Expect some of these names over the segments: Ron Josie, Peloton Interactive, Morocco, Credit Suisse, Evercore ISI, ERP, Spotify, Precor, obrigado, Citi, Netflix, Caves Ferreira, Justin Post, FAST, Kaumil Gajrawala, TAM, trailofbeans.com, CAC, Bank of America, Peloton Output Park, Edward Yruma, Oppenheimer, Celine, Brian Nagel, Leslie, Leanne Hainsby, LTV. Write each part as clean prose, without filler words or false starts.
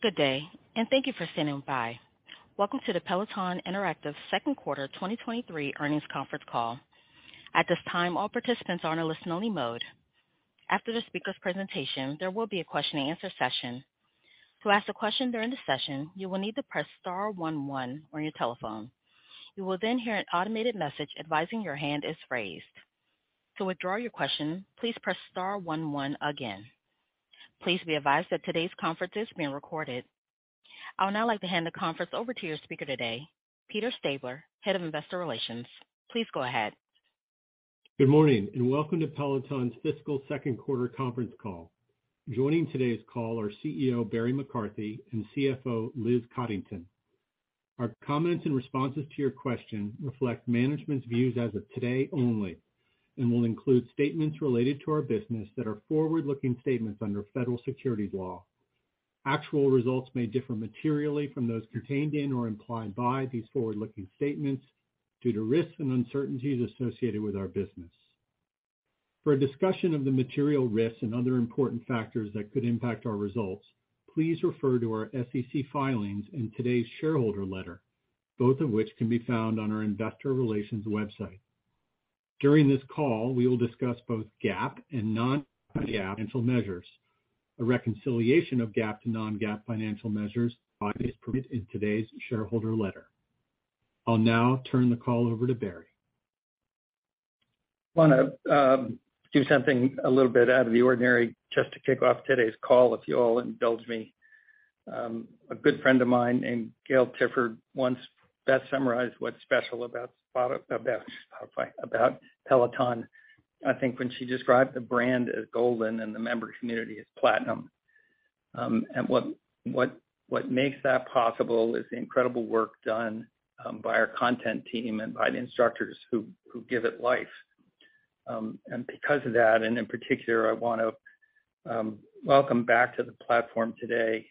Good day, and thank you for standing by. Welcome to the Peloton Interactive Second Quarter 2023 Earnings Conference Call. At this time, all participants are in a listen-only mode. After the speaker's presentation, there will be a question-and-answer session. To ask a question during the session, you will need to press star 11 on your telephone. You will then hear an automated message advising your hand is raised. To withdraw your question, please press star 11 again. Please be advised that today's conference is being recorded. I would now like to hand the conference over to your speaker today, Peter Stabler, Head of Investor Relations. Please go ahead. Good morning, and welcome to Peloton's Fiscal Second Quarter Conference Call. Joining today's call are CEO Barry McCarthy and CFO Liz Cottington. Our comments and responses to your question reflect management's views as of today only, and will include statements related to our business that are forward-looking statements under federal securities law. Actual results may differ materially from those contained in or implied by these forward-looking statements due to risks and uncertainties associated with our business. For a discussion of the material risks and other important factors that could impact our results, please refer to our SEC filings and today's shareholder letter, both of which can be found on our investor relations website. During this call, we will discuss both GAAP and non-GAAP financial measures. A reconciliation of GAAP to non-GAAP financial measures is provided in today's shareholder letter. I'll now turn the call over to Barry. I want to do something a little bit out of the ordinary just to kick off today's call, if you all indulge me. A good friend of mine named Gail Tifford once best summarized what's special about Peloton, I think, when she described the brand as golden and the member community as platinum. And what makes that possible is the incredible work done by our content team and by the instructors who give it life. And because of that, and in particular, I want to welcome back to the platform today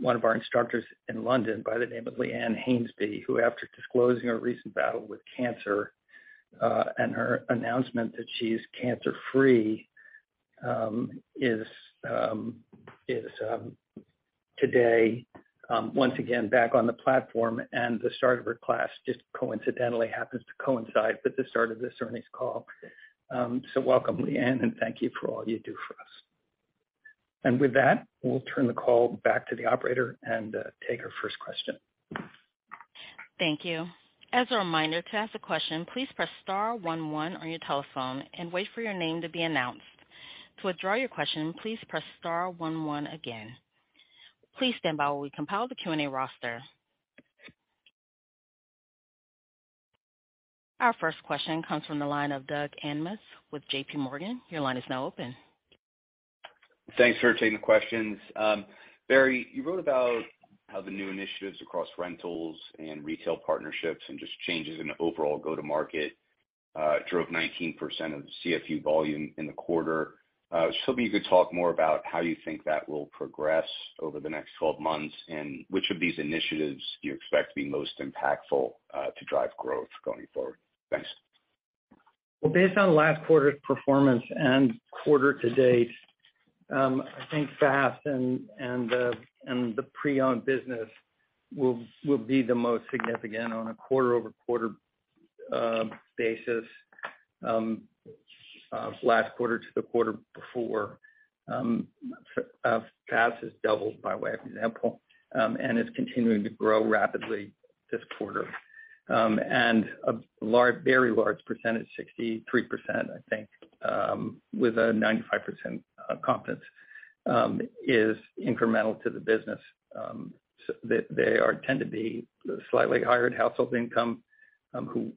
one of our instructors in London by the name of Leanne Hainsby, who, after disclosing her recent battle with cancer and her announcement that she's cancer-free, is today once again back on the platform, and the start of her class just coincidentally happens to coincide with the start of this earnings call. So welcome, Leanne, and thank you for all you do for us. And with that, we'll turn the call back to the operator and take our first question. Thank you. As a reminder, to ask a question, please press star 11 on your telephone and wait for your name to be announced. To withdraw your question, please press star 11 again. Please stand by while we compile the Q&A roster. Our first question comes from the line of Doug Anmus with JP Morgan. Your line is now open. Thanks for taking the questions. Barry, you wrote about how the new initiatives across rentals and retail partnerships and just changes in the overall go-to-market drove 19% of the CFU volume in the quarter. I was hoping you could talk more about how you think that will progress over the next 12 months and which of these initiatives you expect to be most impactful to drive growth going forward. Thanks. Well, based on last quarter's performance and quarter to date, I think FAS and the pre-owned business will be the most significant on a quarter-over-quarter basis, last quarter to the quarter before. FAS has doubled, by way of example, and is continuing to grow rapidly this quarter. And a very large percentage, 63%, I think, with a 95% confidence, is incremental to the business. So they tend to be slightly higher at household income, who,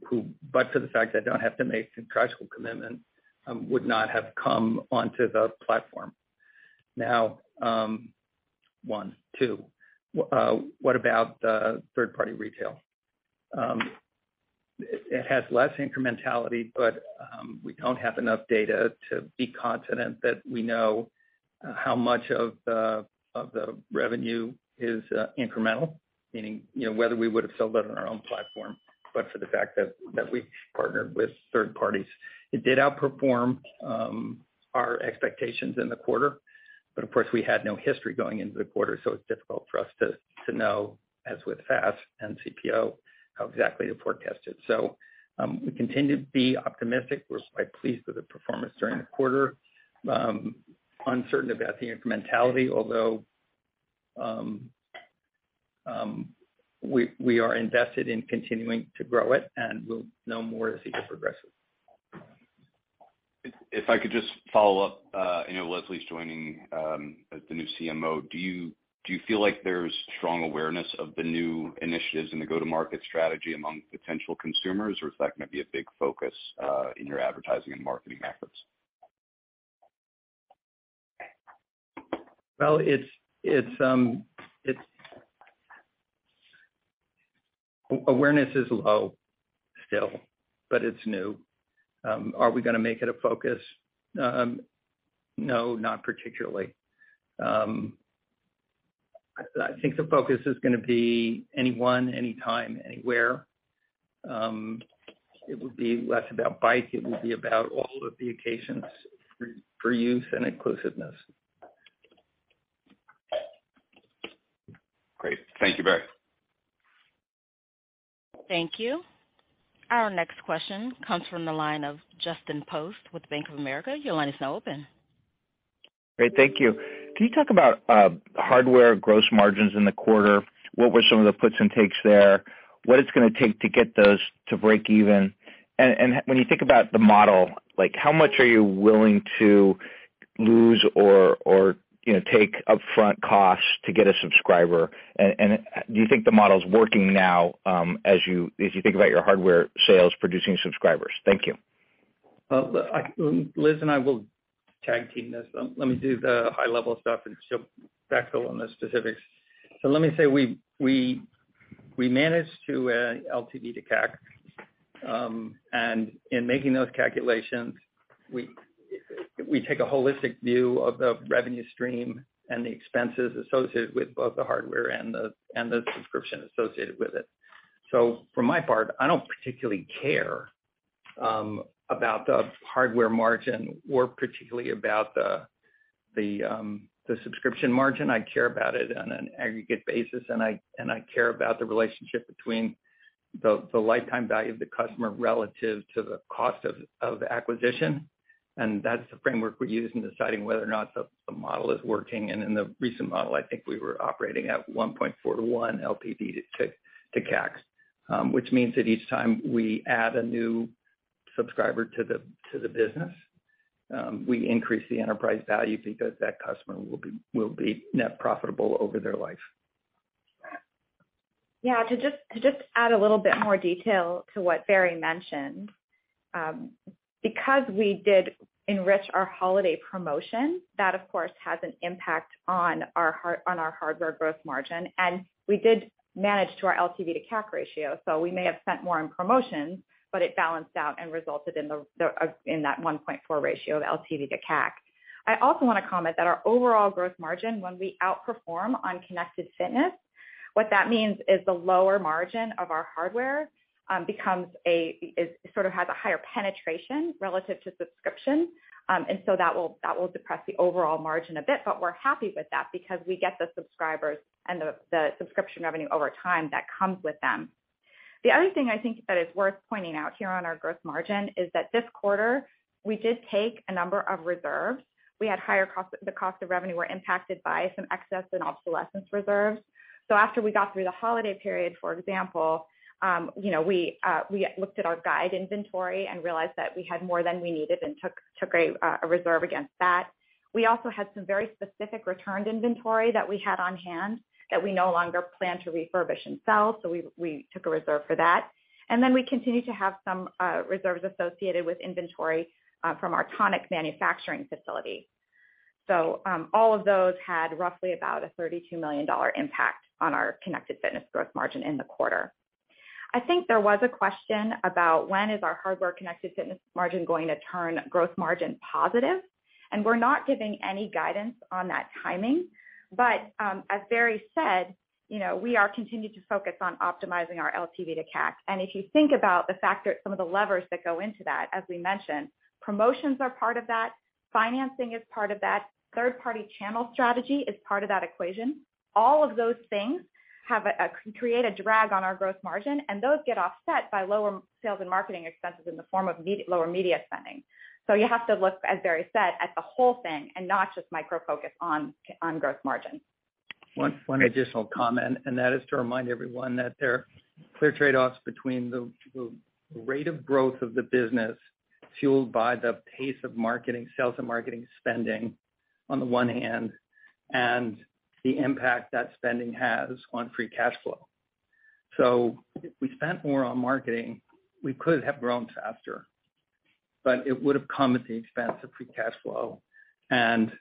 but for the fact that they don't have to make contractual commitment, would not have come onto the platform. Now, what about third-party retail? It has less incrementality, but we don't have enough data to be confident that we know how much of the revenue is incremental, meaning, whether we would have sold it on our own platform, but for the fact that we partnered with third parties. It did outperform our expectations in the quarter, But of course, we had no history going into the quarter, so it's difficult for us to know, as with FAS and CPO, how exactly to forecast it. So we continue to be optimistic. We're quite pleased with the performance during the quarter. Uncertain about the incrementality, although we are invested in continuing to grow it, and we'll know more as the year progresses. If I could just follow up, I know Leslie's joining as the new CMO. Do you feel like there's strong awareness of the new initiatives and the go-to-market strategy among potential consumers, or is that going to be a big focus in your advertising and marketing efforts? Well, it's awareness is low still, but it's new. Are we going to make it a focus? No, not particularly. I think the focus is going to be anyone, anytime, anywhere. It would be less about bike. It would be about all of the occasions for use and inclusiveness. Great. Thank you, Barry. Thank you. Our next question comes from the line of Justin Post with Bank of America. Your line is now open. Great. Thank you. Can you talk about hardware gross margins in the quarter? What were some of the puts and takes there? What it's going to take to get those to break even? And when you think about the model, like how much are you willing to lose or you know, take upfront costs to get a subscriber, and do you think the model's working now as you think about your hardware sales producing subscribers? Thank you. Liz and I will tag team this. Let me do the high level stuff, and she'll backfill on the specifics. So let me say we managed to LTV to CAC, and in making those calculations, we take a holistic view of the revenue stream and the expenses associated with both the hardware and the subscription associated with it. So for my part, I don't particularly care about the hardware margin or particularly about the subscription margin. I care about it on an aggregate basis, and I care about the relationship between the lifetime value of the customer relative to the cost of acquisition. And that's the framework we use in deciding whether or not the model is working. And in the recent model, I think we were operating at 1.4 to 1 LTV to CAC, which means that each time we add a new subscriber to the business, we increase the enterprise value because that customer will be net profitable over their life. Yeah, to just add a little bit more detail to what Barry mentioned. Because we did enrich our holiday promotion, that of course has an impact on our hardware gross margin, and we did manage to our LTV to CAC ratio. So we may have spent more in promotions, but it balanced out and resulted in in that 1.4 ratio of LTV to CAC. I also want to comment that our overall gross margin, when we outperform on connected fitness, what that means is the lower margin of our hardware has a higher penetration relative to subscription, and so that will depress the overall margin a bit. But we're happy with that because we get the subscribers and the subscription revenue over time that comes with them. The other thing I think that is worth pointing out here on our gross margin is that this quarter we did take a number of reserves. We had higher costs. The cost of revenue were impacted by some excess and obsolescence reserves. So after we got through the holiday period, for example. We looked at our guide inventory and realized that we had more than we needed and took a reserve against that. We also had some very specific returned inventory that we had on hand that we no longer plan to refurbish and sell, so we took a reserve for that. And then we continue to have some reserves associated with inventory from our Tonic manufacturing facility. So all of those had roughly about a $32 million impact on our connected fitness gross margin in the quarter. I think there was a question about when is our hardware connected fitness margin going to turn gross margin positive, and we're not giving any guidance on that timing. But as Barry said, you know, we are continuing to focus on optimizing our LTV to CAC. And if you think about the factor, some of the levers that go into that, as we mentioned, promotions are part of that, financing is part of that, Third-party channel strategy is part of that equation. All of those things have create a drag on our gross margin, and those get offset by lower sales and marketing expenses in the form of lower media spending. So you have to look, as Barry said, at the whole thing and not just micro-focus on gross margin. One additional comment, and that is to remind everyone that there are clear trade-offs between the rate of growth of the business fueled by the pace of marketing, sales and marketing spending on the one hand, and the impact that spending has on free cash flow. So if we spent more on marketing, we could have grown faster, but it would have come at the expense of free cash flow and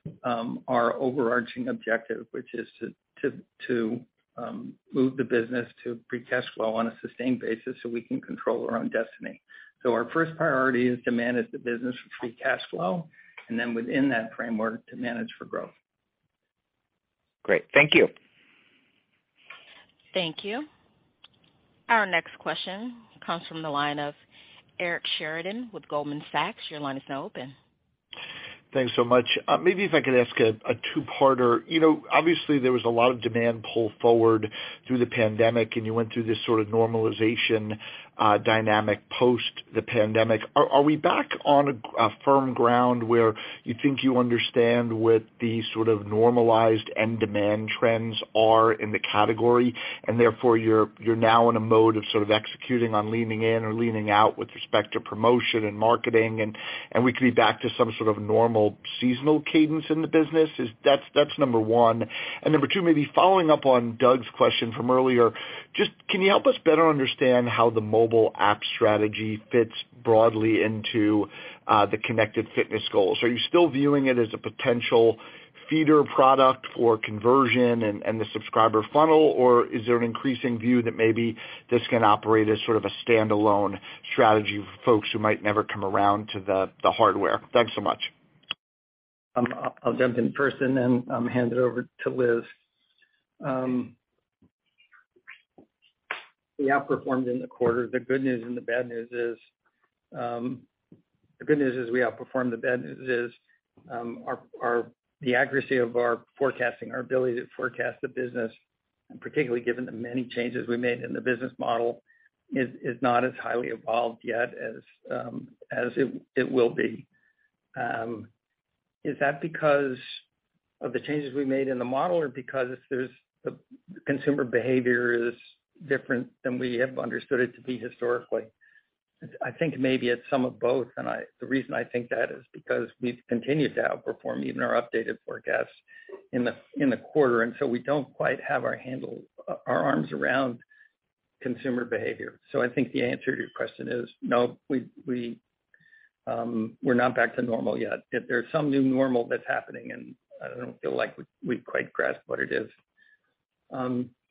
our overarching objective, which is to move the business to free cash flow on a sustained basis so we can control our own destiny. So our first priority is to manage the business for free cash flow, and then within that framework to manage for growth. Great. Thank you. Thank you. Our next question comes from the line of Eric Sheridan with Goldman Sachs. Your line is now open. Thanks so much. Maybe if I could ask a two-parter. You know, obviously there was a lot of demand pull forward through the pandemic, and you went through this sort of normalization dynamic post the pandemic. Are we back on a firm ground where you think you understand what the sort of normalized end demand trends are in the category, and therefore you're now in a mode of sort of executing on leaning in or leaning out with respect to promotion and marketing, and we could be back to some sort of normal seasonal cadence in the business? That's number one. And number two, maybe following up on Doug's question from earlier, just can you help us better understand how the mobile app strategy fits broadly into the connected fitness goals? Are you still viewing it as a potential feeder product for conversion and the subscriber funnel, or is there an increasing view that maybe this can operate as sort of a standalone strategy for folks who might never come around to the hardware? Thanks so much. I'll jump in first and then hand it over to Liz. We outperformed in the quarter. The good news and the bad news is, we outperformed. The bad news is the accuracy of our forecasting, our ability to forecast the business, and particularly given the many changes we made in the business model, is not as highly evolved yet as it will be. Is that because of the changes we made in the model, or because there's the consumer behavior is different than we have understood it to be historically? I think maybe it's some of both, and the reason I think that is because we've continued to outperform even our updated forecasts in the quarter, and so we don't quite have our arms around consumer behavior. So I think the answer to your question is no, we're not back to normal yet. If there's some new normal that's happening, and I don't feel like we quite grasp what it is.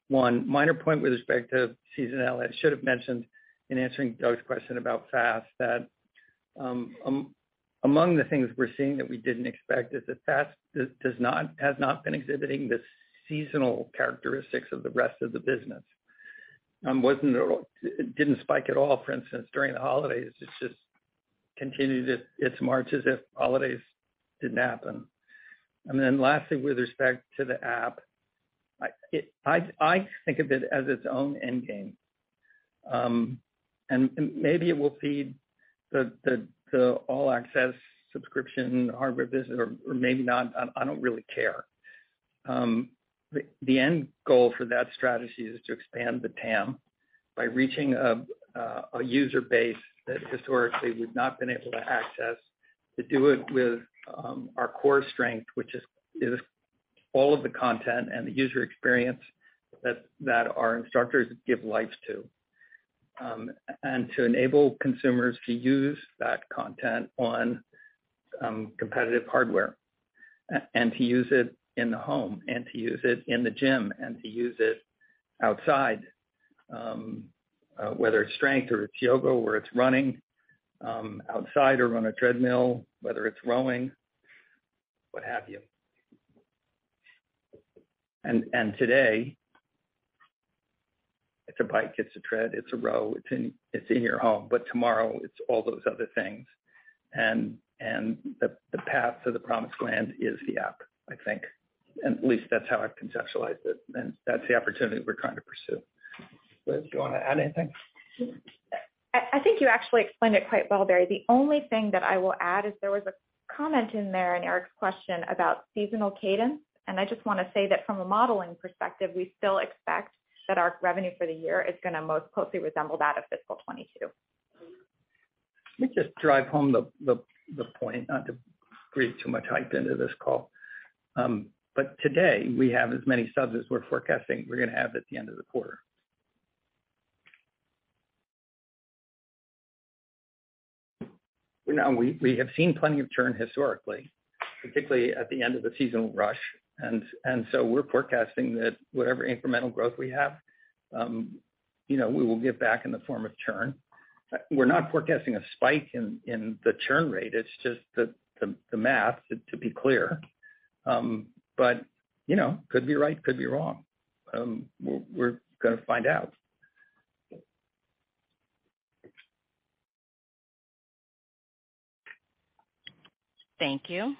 One minor point with respect to seasonality, I should have mentioned in answering Doug's question about FAST that among the things we're seeing that we didn't expect is that FAST has not been exhibiting the seasonal characteristics of the rest of the business. It didn't spike at all, for instance, during the holidays. It's just continued its march as if holidays didn't happen. And then lastly, with respect to the app, I think of it as its own endgame, and maybe it will feed the all-access subscription hardware business, or maybe not. I don't really care. The end goal for that strategy is to expand the TAM by reaching a user base that historically we've not been able to access. To do it with our core strength, which is all of the content and the user experience that our instructors give life to, and to enable consumers to use that content on competitive hardware, and to use it in the home, and to use it in the gym, and to use it outside, whether it's strength or it's yoga or it's running, outside or on a treadmill, whether it's rowing, what have you. And today, it's a bike, it's a tread, it's a row, it's in your home. But tomorrow, it's all those other things. And and the path to the promised land is the app, I think. And at least that's how I've conceptualized it, and that's the opportunity we're trying to pursue. Liz, do you want to add anything? I think you actually explained it quite well, Barry. The only thing that I will add is there was a comment in there in Eric's question about seasonal cadence, and I just want to say that from a modeling perspective, we still expect that our revenue for the year is going to most closely resemble that of fiscal 22. Let me just drive home the point, not to breathe too much hype into this call. But today, we have as many subs as we're forecasting we're going to have at the end of the quarter. Now, we have seen plenty of churn historically, particularly at the end of the seasonal rush. And so we're forecasting that whatever incremental growth we have, we will give back in the form of churn. We're not forecasting a spike in the churn rate. It's just the math, to be clear. But, could be right, could be wrong. We're going to find out. Thank you.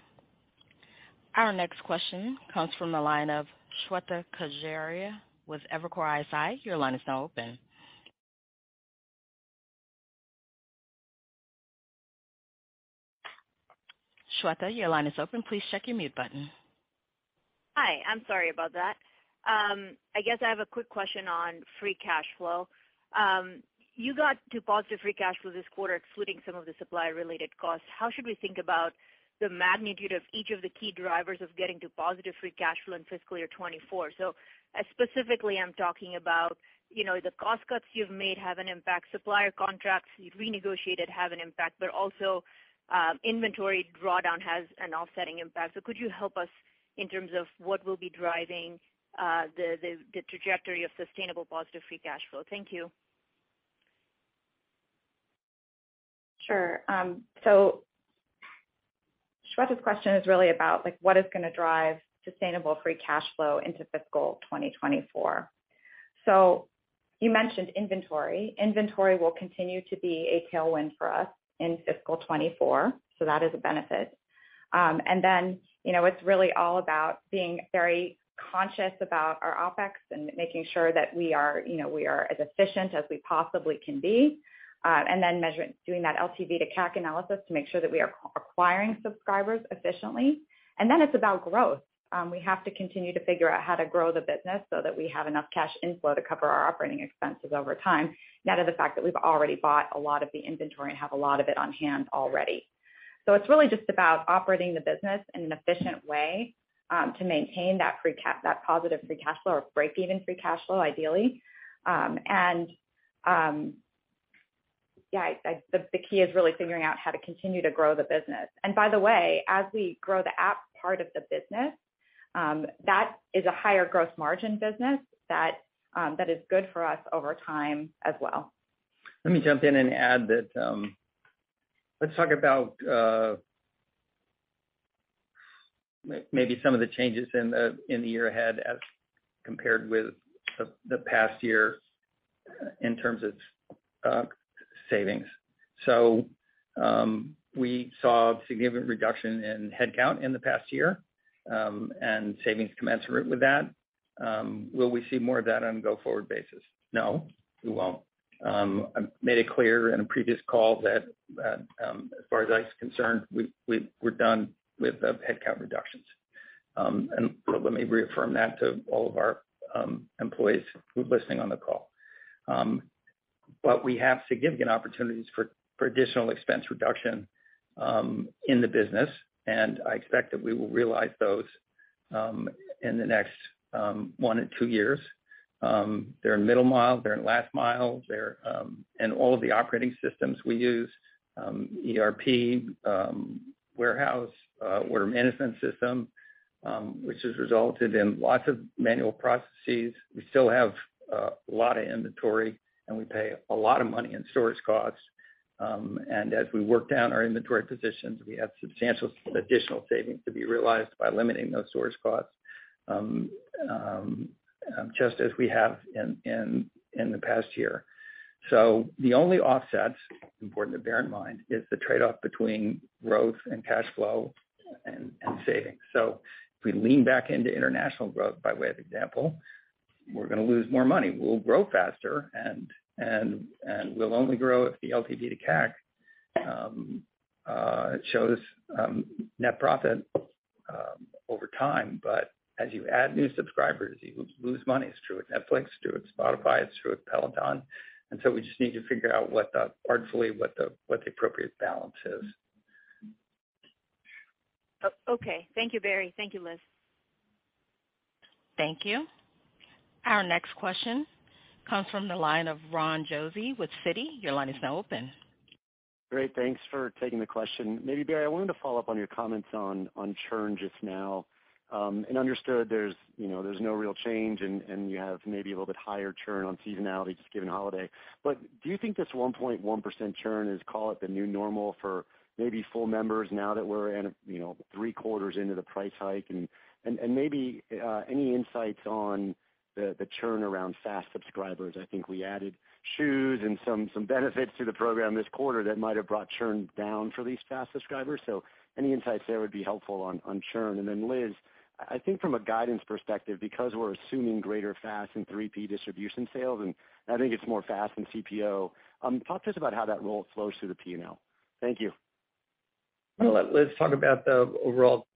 Our next question comes from the line of Shweta Kajaria with Evercore ISI. Your line is now open. Shweta, your line is open. Please check your mute button. Hi, I'm sorry about that. I guess I have a quick question on free cash flow. You got to positive free cash flow this quarter, excluding some of the supply-related costs. How should we think about the magnitude of each of the key drivers of getting to positive free cash flow in fiscal year 24? So specifically, I'm talking about, the cost cuts you've made have an impact, supplier contracts you've renegotiated have an impact, but also inventory drawdown has an offsetting impact. So could you help us in terms of what will be driving the trajectory of sustainable positive free cash flow? Thank you. Sure. So Shweta's question is really about what is going to drive sustainable free cash flow into fiscal 2024. So you mentioned inventory. Inventory will continue to be a tailwind for us in fiscal 24, so that is a benefit. And then, it's really all about being very conscious about our OPEX and making sure that we are as efficient as we possibly can be. And then doing that LTV to CAC analysis to make sure that we are acquiring subscribers efficiently. And then it's about growth. We have to continue to figure out how to grow the business so that we have enough cash inflow to cover our operating expenses over time, net of the fact that we've already bought a lot of the inventory and have a lot of it on hand already. So it's really just about operating the business in an efficient way to maintain that that positive free cash flow or break-even free cash flow, ideally. The key is really figuring out how to continue to grow the business. And by the way, as we grow the app part of the business, that is a higher gross margin business that is good for us over time as well. Let me jump in and add that let's talk about maybe some of the changes in the year ahead as compared with the past year in terms of savings. So we saw a significant reduction in headcount in the past year and savings commensurate with that. Will we see more of that on a go-forward basis? No, we won't. I made it clear in a previous call that as far as I'm concerned, we're done with the headcount reductions. And so let me reaffirm that to all of our employees who are listening on the call. But we have significant opportunities for additional expense reduction in the business, and I expect that we will realize those in the next 1 and 2 years. They're in middle mile, they're in last mile, they're in all of the operating systems we use, ERP, warehouse, order management system, which has resulted in lots of manual processes. We still have a lot of inventory, and we pay a lot of money in storage costs. And as we work down our inventory positions, we have substantial additional savings to be realized by limiting those storage costs, just as we have in the past year. So the only offsets, important to bear in mind, is the trade-off between growth and cash flow and savings. So if we lean back into international growth, by way of example, we're going to lose more money. We'll grow faster, and we'll only grow if the LTV to CAC shows net profit over time. But as you add new subscribers, you lose money. It's true with Netflix, it's true with Spotify, it's true with Peloton. And so we just need to figure out what the appropriate balance is. Okay. Thank you, Barry. Thank you, Liz. Thank you. Our next question comes from the line of Ron Josie with Citi. Your line is now open. Great. Thanks for taking the question. Maybe, Barry, I wanted to follow up on your comments on churn just now. And understood there's no real change and you have maybe a little bit higher churn on seasonality just given holiday. But do you think this 1.1% churn is, call it, the new normal for maybe full members now that we're at, 3 quarters into the price hike and maybe any insights on the churn around FAST subscribers? I think we added shoes and some benefits to the program this quarter that might have brought churn down for these FAST subscribers. So any insights there would be helpful on churn. And then Liz, I think from a guidance perspective, because we're assuming greater FAST and 3P distribution sales, and I think it's more FAST and CPO, talk to us about how that role flows through the P&L. Thank you. I'm going to let Liz talk about the overall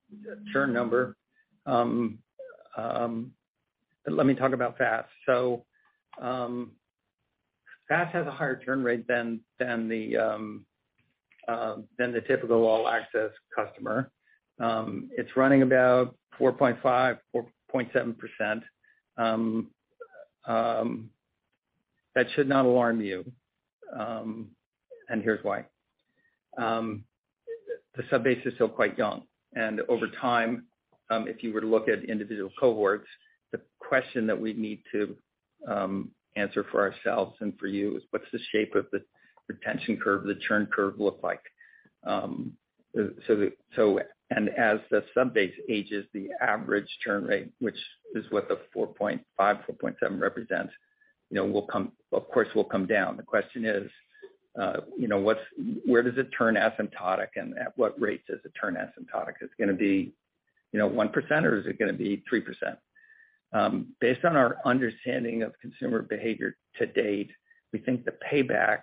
churn number. Let me talk about FAST. So FAST has a higher churn rate than the typical all-access customer. It's running about 4.5, 4.7%. That should not alarm you, and here's why. The sub-base is still quite young, and over time, if you were to look at individual cohorts, the question that we need to answer for ourselves and for you is, what's the shape of the retention curve, the churn curve look like? And as the sub-base ages, the average churn rate, which is what the 4.5, 4.7 represents, will come down. The question is, where does it turn asymptotic, and at what rate does it turn asymptotic? Is it going to be, 1% or is it going to be 3%? Based on our understanding of consumer behavior to date, we think the payback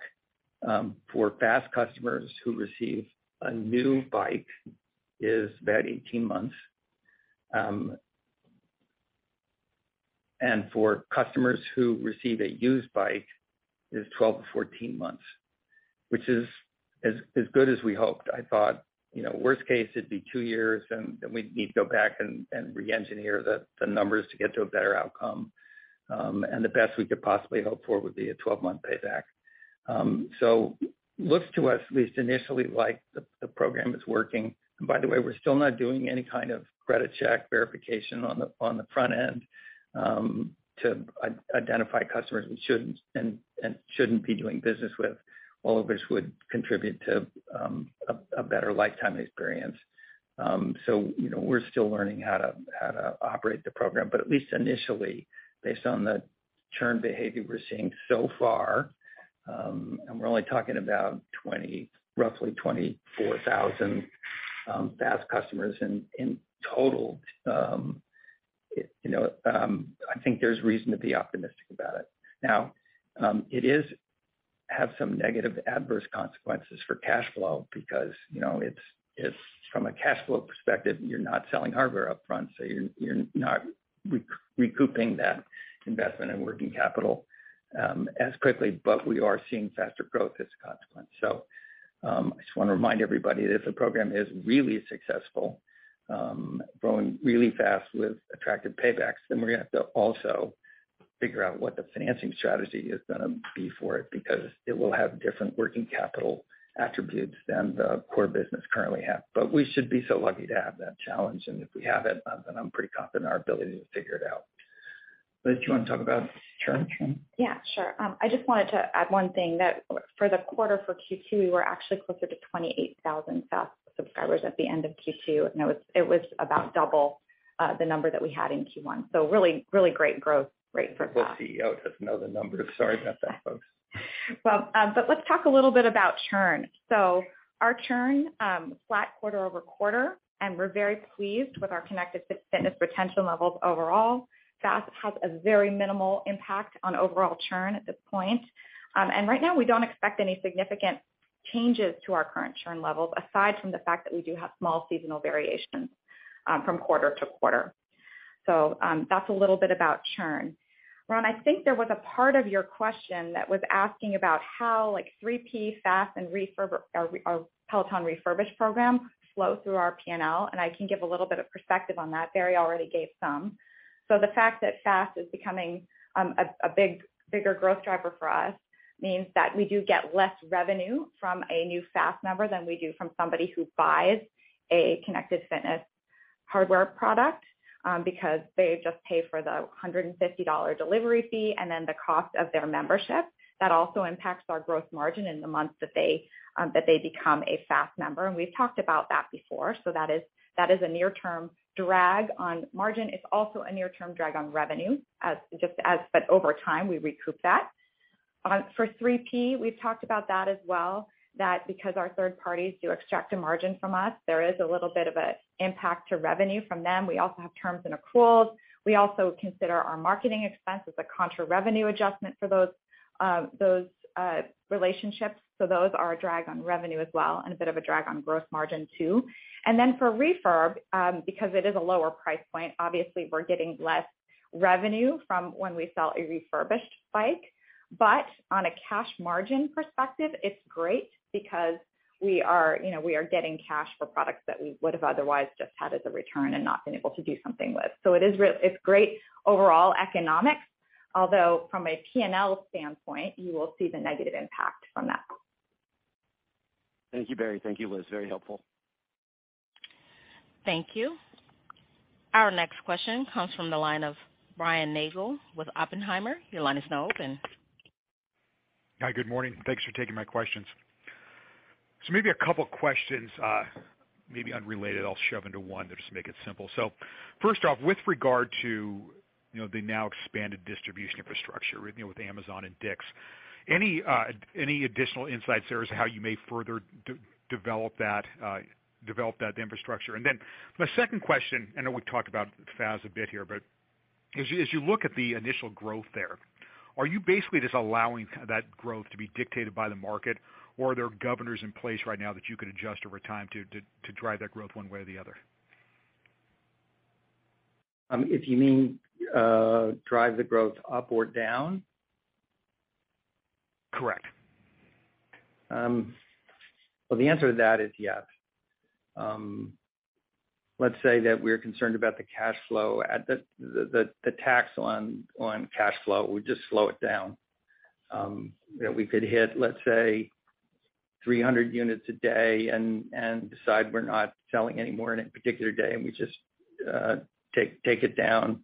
for FAST customers who receive a new bike is about 18 months. And for customers who receive a used bike is 12 to 14 months, which is as good as we hoped. I thought, worst case, it'd be 2 years, and then we'd need to go back and re-engineer the numbers to get to a better outcome. And the best we could possibly hope for would be a 12-month payback. So looks to us, at least initially, like the program is working. And by the way, we're still not doing any kind of credit check verification on the front end to identify customers we shouldn't and shouldn't be doing business with, all of which would contribute to a better lifetime experience. So we're still learning how to operate the program, but at least initially, based on the churn behavior we're seeing so far. And we're only talking about roughly 24,000 FAST customers in total. I think there's reason to be optimistic about it. Now, it is have some negative adverse consequences for cash flow because it's from a cash flow perspective, you're not selling hardware up front, so you're not recouping that investment in working capital as quickly, but we are seeing faster growth as a consequence. So I just want to remind everybody that if the program is really successful, growing really fast with attractive paybacks, then we're going to have to also figure out what the financing strategy is going to be for it, because it will have different working capital attributes than the core business currently have. But we should be so lucky to have that challenge, and if we have it, then I'm pretty confident in our ability to figure it out. Liz, do you want to talk about churn? Yeah, sure. I just wanted to add one thing, that for the quarter for Q2, we were actually closer to 28,000 FAST subscribers at the end of Q2, and it was about double the number that we had in Q1. So really, really great growth rate for FAST. The CEO doesn't know the numbers. Sorry about that, folks. Well, but let's talk a little bit about churn. So our churn flat quarter over quarter, and we're very pleased with our connected fitness retention levels overall. FAST has a very minimal impact on overall churn at this point. And right now we don't expect any significant changes to our current churn levels, aside from the fact that we do have small seasonal variations from quarter to quarter. So that's a little bit about churn. Ron, I think there was a part of your question that was asking about how 3P, FAST, and our Peloton refurbished program flow through our P&L, and I can give a little bit of perspective on that. Barry already gave some. So the fact that FAST is becoming a bigger growth driver for us means that we do get less revenue from a new FAST member than we do from somebody who buys a connected fitness hardware product, because they just pay for the $150 delivery fee and then the cost of their membership. That also impacts our gross margin in the months that they become a FAST member. And we've talked about that before. So that is a near-term drag on margin. It's also a near-term drag on revenue, but over time we recoup that. For 3P, we've talked about that as well, that because our third parties do extract a margin from us, there is a little bit of an impact to revenue from them. We also have terms and accruals. We also consider our marketing expense as a contra revenue adjustment for those relationships. So those are a drag on revenue as well, and a bit of a drag on gross margin too. And then for refurb, because it is a lower price point, obviously we're getting less revenue from when we sell a refurbished bike. But on a cash margin perspective, it's great because we are getting cash for products that we would have otherwise just had as a return and not been able to do something with. So it's great overall economics, although from a P&L standpoint, you will see the negative impact from that. Thank you, Barry. Thank you, Liz. Very helpful. Thank you. Our next question comes from the line of Brian Nagel with Oppenheimer. Your line is now open. Hi, good morning. Thanks for taking my questions. So maybe a couple questions, maybe unrelated. I'll shove into one to just make it simple. So first off, with regard to the now expanded distribution infrastructure with Amazon and Dick's, any additional insights there as to how you may further develop that infrastructure? And then my second question, I know we've talked about FAS a bit here, but as you look at the initial growth there, are you basically just allowing that growth to be dictated by the market, or are there governors in place right now that you could adjust over time to drive that growth one way or the other? If you mean drive the growth up or down? Correct. Well, the answer to that is yes. Let's say that we're concerned about the cash flow, at the tax on cash flow would just slow it down. We could hit, let's say, 300 units a day and decide we're not selling anymore in a particular day, and we just take it down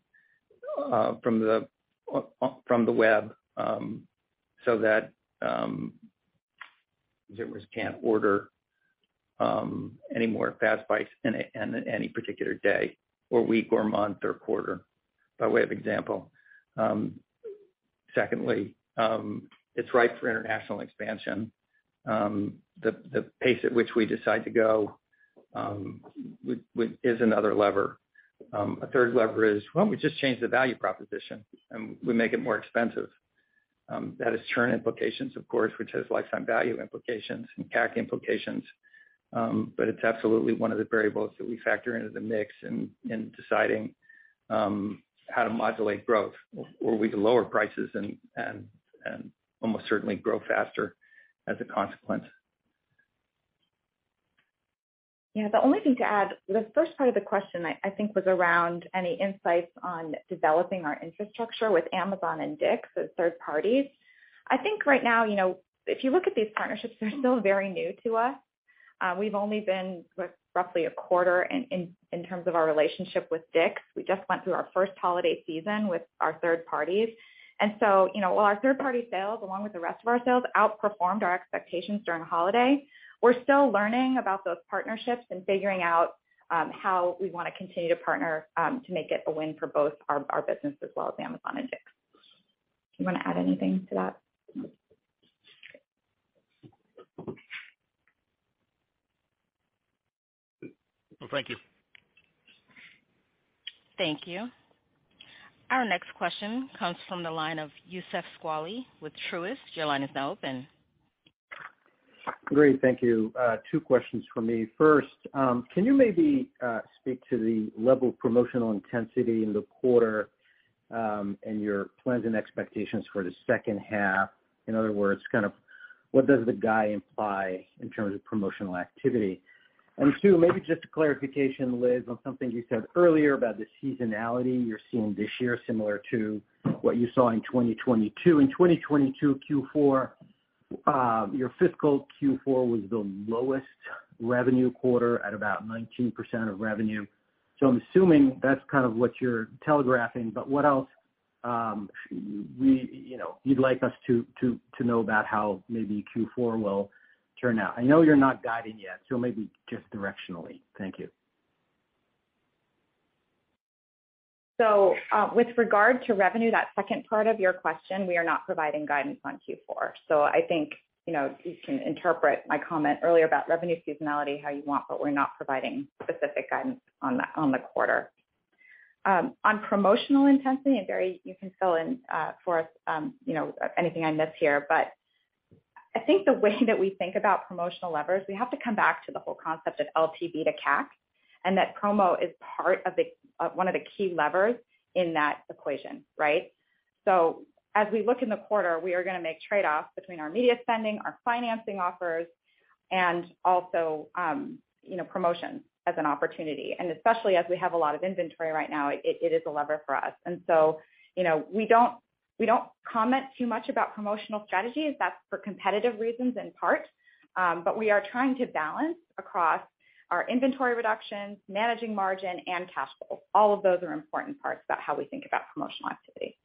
from the web so that consumers can't order any more FAST bikes in any particular day or week or month or quarter, by way of example. Secondly, it's ripe for international expansion. The pace at which we decide to go is another lever. A third lever is, well, we just change the value proposition and we make it more expensive. That has churn implications, of course, which has lifetime value implications and CAC implications. But it's absolutely one of the variables that we factor into the mix in deciding how to modulate growth, or we can lower prices and almost certainly grow faster as a consequence. Yeah, the only thing to add, the first part of the question I think was around any insights on developing our infrastructure with Amazon and Dick's as third parties. I think right now, if you look at these partnerships, they're still very new to us. We've only been roughly a quarter in terms of our relationship with Dick's. We just went through our first holiday season with our third parties. And so, while our third-party sales, along with the rest of our sales, outperformed our expectations during holiday, we're still learning about those partnerships and figuring out how we want to continue to partner to make it a win for both our business as well as Amazon and Dick's. Do you want to add anything to that? Well, thank you. Thank you. Our next question comes from the line of Youssef Squali with Truist. Your line is now open. Great. Thank you. Two questions for me. First, can you maybe speak to the level of promotional intensity in the quarter and your plans and expectations for the second half? In other words, kind of what does the guide imply in terms of promotional activity? And two, maybe just a clarification, Liz, on something you said earlier about the seasonality you're seeing this year, similar to what you saw in 2022. In 2022, Q4, your fiscal Q4 was the lowest revenue quarter at about 19% of revenue. So I'm assuming that's kind of what you're telegraphing, but what else you'd like us to know about how maybe Q4 will turn out? I know you're not guiding yet, so maybe just directionally. Thank you. So with regard to revenue, that second part of your question, we are not providing guidance on Q4. So I think, you can interpret my comment earlier about revenue seasonality how you want, but we're not providing specific guidance on the quarter. On promotional intensity, and Barry, you can fill in for us, anything I miss here, but I think the way that we think about promotional levers, we have to come back to the whole concept of LTV to CAC, and that promo is part of one of the key levers in that equation, right? So as we look in the quarter, we are going to make trade-offs between our media spending, our financing offers, and also, promotions as an opportunity. And especially as we have a lot of inventory right now, it is a lever for us. And so, we don't comment too much about promotional strategies. That's for competitive reasons in part, but we are trying to balance across our inventory reductions, managing margin, and cash flow. All of those are important parts about how we think about promotional activity.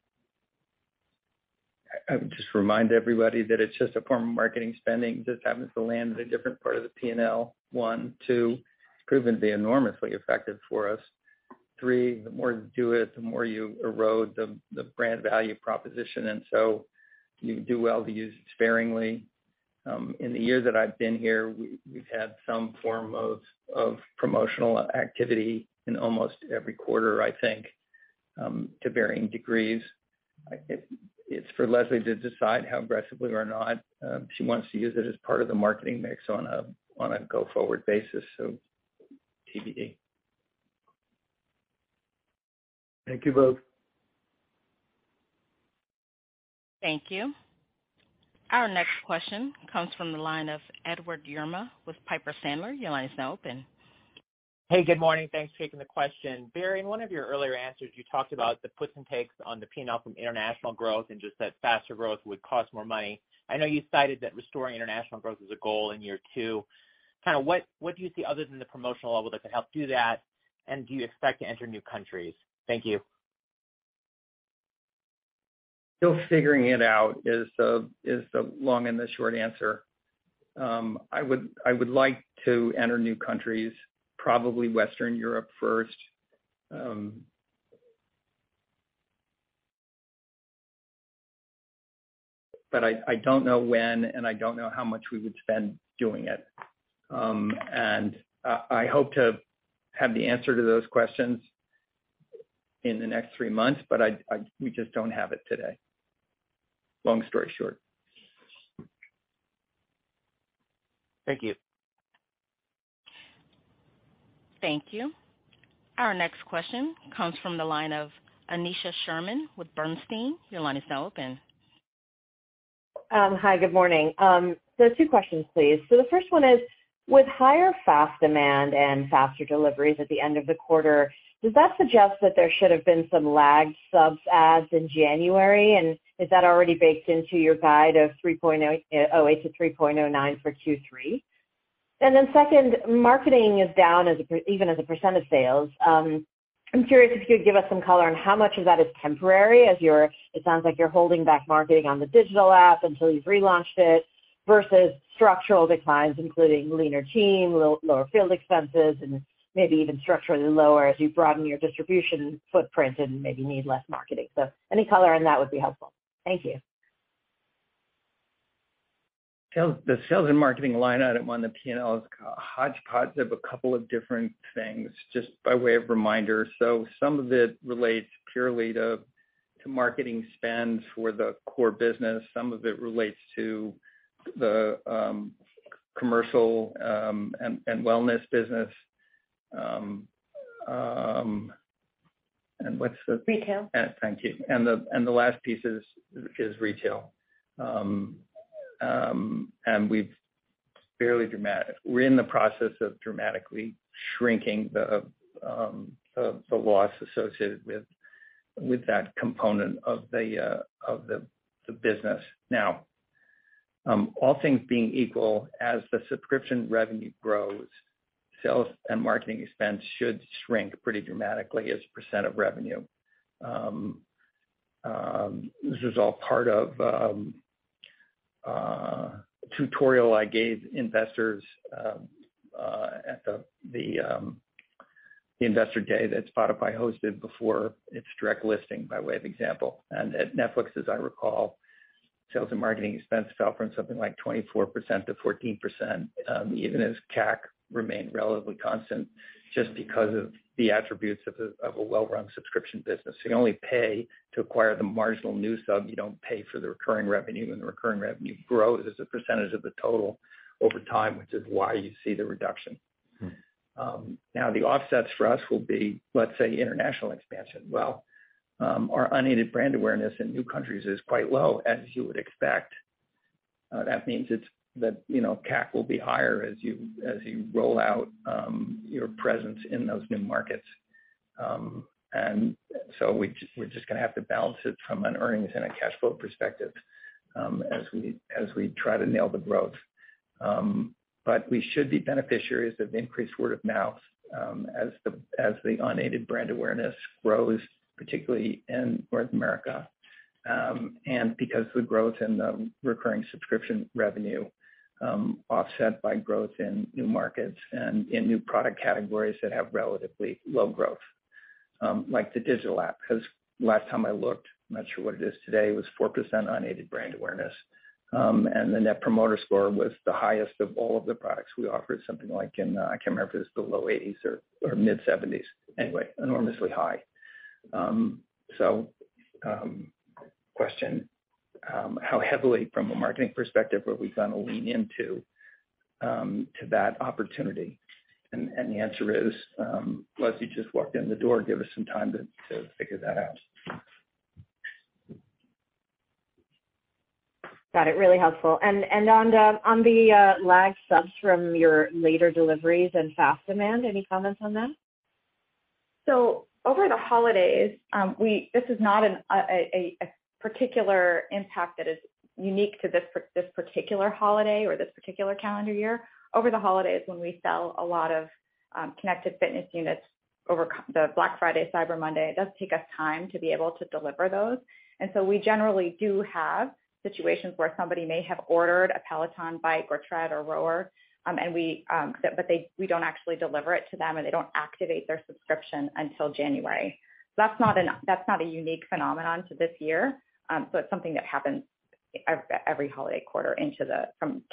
I would just remind everybody that it's just a form of marketing spending. It just happens to land at a different part of the P&L. 1, 2, it's proven to be enormously effective for us. 3, the more you do it, the more you erode the brand value proposition. And so you do well to use it sparingly. In the year that I've been here, we've had some form of promotional activity in almost every quarter, I think, to varying degrees. It's for Leslie to decide how aggressively or not she wants to use it as part of the marketing mix on a go-forward basis. So TBD. Thank you both. Thank you. Our next question comes from the line of Edward Yruma with Piper Sandler. Your line is now open. Hey, good morning. Thanks for taking the question. Barry, in one of your earlier answers, you talked about the puts and takes on the P&L from international growth and just that faster growth would cost more money. I know you cited that restoring international growth is a goal in year 2. Kind of what do you see other than the promotional level that could help do that? And do you expect to enter new countries? Thank you. Still figuring it out is the long and the short answer. I would like to enter new countries, probably Western Europe first. But I don't know when, and I don't know how much we would spend doing it. And I hope to have the answer to those questions in the next 3 months, but we just don't have it today. Long story short. Thank you. Thank you. Our next question comes from the line of Aneesha Sherman with Bernstein. Your line is now open. Hi, good morning. So 2 questions, please. So the first one is, with higher FAST demand and faster deliveries at the end of the quarter, does that suggest that there should have been some lagged subs ads in January? And is that already baked into your guide of 3.08 to 3.09 for Q3? And then second, marketing is down even as a % of sales. I'm curious if you could give us some color on how much of that is temporary, as it sounds like you're holding back marketing on the digital app until you've relaunched it, versus structural declines, including leaner team, lower field expenses, and maybe even structurally lower as you broaden your distribution footprint and maybe need less marketing. So any color on that would be helpful. Thank you. The sales and marketing line item on the P&L is a hodgepodge of a couple of different things, just by way of reminder. So some of it relates purely to marketing spend for the core business. Some of it relates to the commercial and wellness business. And what's the retail? Thank you. And the last piece is retail. And we've we're in the process of dramatically shrinking the loss associated with that component of the business. Now, all things being equal, as the subscription revenue grows, sales and marketing expense should shrink pretty dramatically as a percent of revenue. This is all part of tutorial I gave investors at the investor day that Spotify hosted before its direct listing, by way of example. And at Netflix, as I recall, sales and marketing expense fell from something like 24% to 14%, even as CAC remained relatively constant, just because of the attributes of a well-run subscription business. So you only pay to acquire the marginal new sub. You don't pay for the recurring revenue, and the recurring revenue grows as a percentage of the total over time, which is why you see the reduction. Now, the offsets for us will be, let's say, international expansion. Well, our unaided brand awareness in new countries is quite low, as you would expect. That means CAC will be higher as you roll out your presence in those new markets. And so we're just going to have to balance it from an earnings and a cash flow perspective as we try to nail the growth. But we should be beneficiaries of increased word of mouth as the unaided brand awareness grows, particularly in North America, and because the growth in the recurring subscription revenue offset by growth in new markets and in new product categories that have relatively low growth, like the digital app. Because last time I looked, I'm not sure what it is today, it was 4% unaided brand awareness. And the net promoter score was the highest of all of the products we offered, something like I can't remember if it was the low 80s or mid 70s. Anyway, enormously high. Question, how heavily from a marketing perspective are we going to lean into to that opportunity? And the answer is, Leslie just walked in the door, give us some time to figure that out. Got it. Really helpful. And on the lag subs from your later deliveries and fast demand, any comments on that? So over the holidays, this is not a particular impact that is unique to this particular holiday or this particular calendar year. Over the holidays, when we sell a lot of connected fitness units over the Black Friday, Cyber Monday, it does take us time to be able to deliver those. And so we generally do have situations where somebody may have ordered a Peloton bike or tread or rower, but we don't actually deliver it to them, and they don't activate their subscription until January. So that's not a unique phenomenon to this year. So it's something that happens every holiday quarter from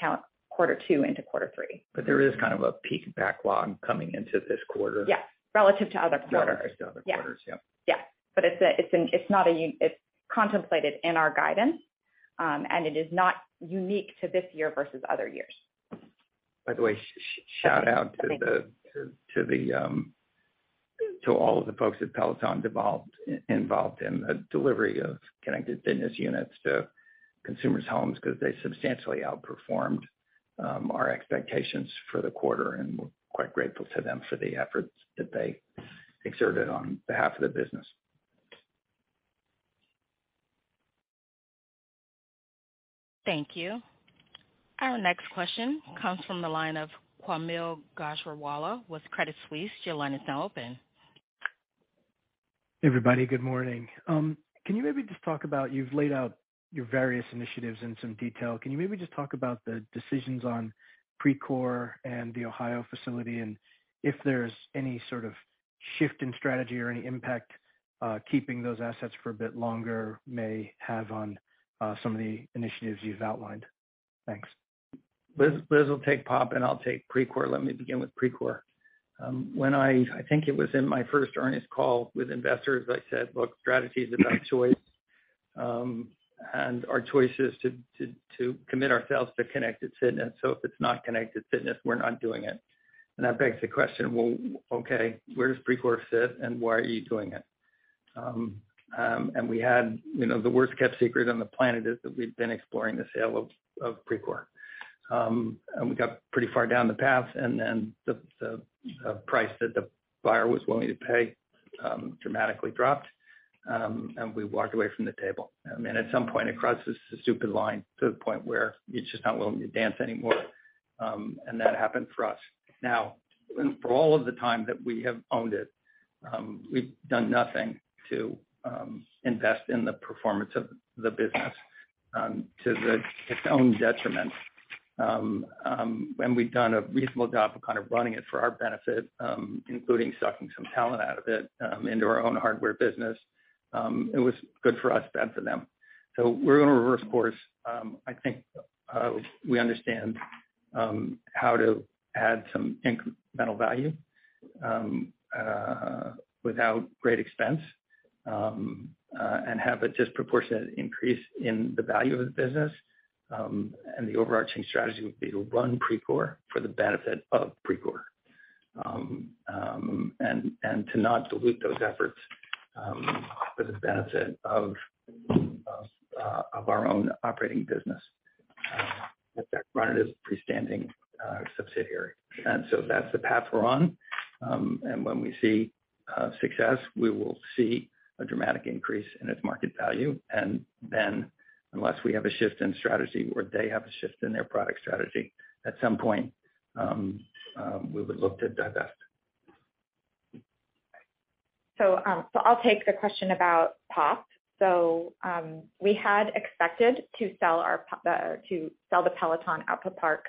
quarter two into quarter three. But there is kind of a peak backlog coming into this quarter. Yeah, relative to other quarters. Yeah, but it's contemplated in our guidance, and it is not unique to this year versus other years. By the way, shout out to all of the folks at Peloton involved in the delivery of connected fitness units to consumers' homes, because they substantially outperformed our expectations for the quarter, and we're quite grateful to them for the efforts that they exerted on behalf of the business. Thank you. Our next question comes from the line of Kaumil Gajrawala with Credit Suisse. Your line is now open. Hey everybody, good morning. Can you maybe just talk about, you've laid out your various initiatives in some detail. Can you maybe just talk about the decisions on Precor and the Ohio facility, and if there's any sort of shift in strategy or any impact keeping those assets for a bit longer may have on some of the initiatives you've outlined? Thanks. Liz will take POP and I'll take Precor. Let me begin with Precor. When I think it was in my first earnings call with investors, I said, look, strategy is about choice. And our choice is to commit ourselves to connected fitness. So if it's not connected fitness, we're not doing it. And that begs the question, well, okay, where does Precor fit and why are you doing it? And we had, the worst kept secret on the planet is that we've been exploring the sale of Precor. And we got pretty far down the path, and then the price that the buyer was willing to pay dramatically dropped. And we walked away from the table. And at some point, it crosses the stupid line to the point where it's just not willing to dance anymore. And that happened for us. Now, for all of the time that we have owned it, we've done nothing to invest in the performance of the business to its own detriment. And we've done a reasonable job of kind of running it for our benefit, including sucking some talent out of it into our own hardware business. It was good for us, bad for them. So we're going to reverse course. I think we understand how to add some incremental value without great expense and have a disproportionate increase in the value of the business. And the overarching strategy would be to run Precor for the benefit of Precor and to not dilute those efforts for the benefit of our own operating business. Run it as a freestanding subsidiary. And so that's the path we're on. And when we see success, we will see a dramatic increase in its market value. And then unless we have a shift in strategy or they have a shift in their product strategy, at some point, we would look to divest. So I'll take the question about POP. So we had expected to sell the Peloton Output Park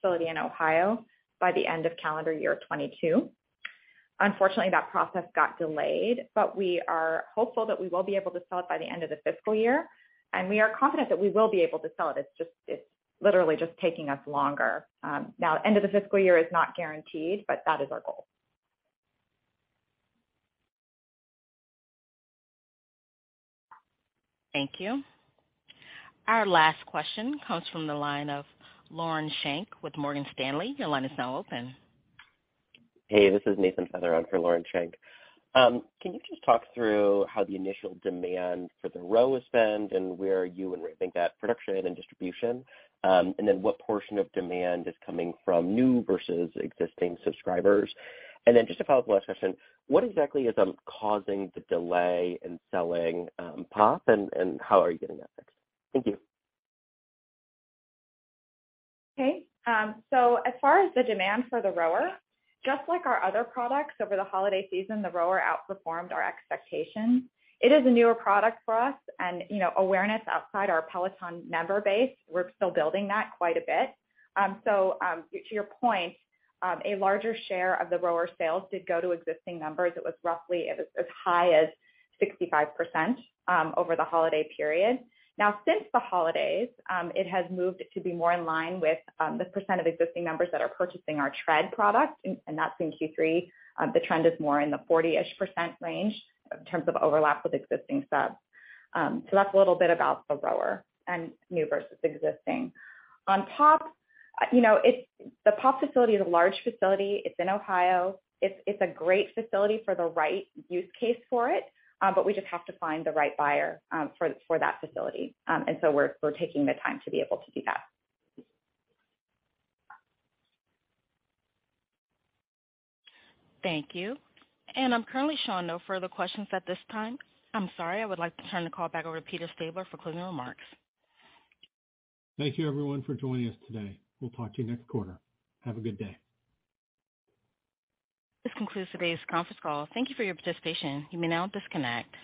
facility in Ohio by the end of calendar year 22. Unfortunately, that process got delayed, but we are hopeful that we will be able to sell it by the end of the fiscal year. And we are confident that we will be able to sell it. It's literally just taking us longer. Now, end of the fiscal year is not guaranteed, but that is our goal. Thank you. Our last question comes from the line of Lauren Shank with Morgan Stanley. Your line is now open. Hey, this is Nathan Feather on for Lauren Shank. Can you just talk through how the initial demand for the row is spent and where you and Ray think that production and distribution, and then what portion of demand is coming from new versus existing subscribers? And then just to follow up the last question, what exactly is causing the delay in selling POP, and how are you getting that fixed? Thank you. Okay. So as far as the demand for the rower, just like our other products over the holiday season, the rower outperformed our expectations. It is a newer product for us, and awareness outside our Peloton member base, we're still building that quite a bit. To your point, a larger share of the rower sales did go to existing members. It was roughly as high as 65% over the holiday period. Now, since the holidays, it has moved to be more in line with the percent of existing members that are purchasing our Tread product, and that's in Q3. The trend is more in the 40-ish% range in terms of overlap with existing subs. So that's a little bit about the rower and new versus existing. On POP, the POP facility is a large facility. It's in Ohio. It's a great facility for the right use case for it. But we just have to find the right buyer for that facility, and so we're taking the time to be able to do that. Thank you. And I'm currently showing no further questions at this time. I'm sorry. I would like to turn the call back over to Peter Stabler for closing remarks. Thank you, everyone, for joining us today. We'll talk to you next quarter. Have a good day. This concludes today's conference call. Thank you for your participation. You may now disconnect.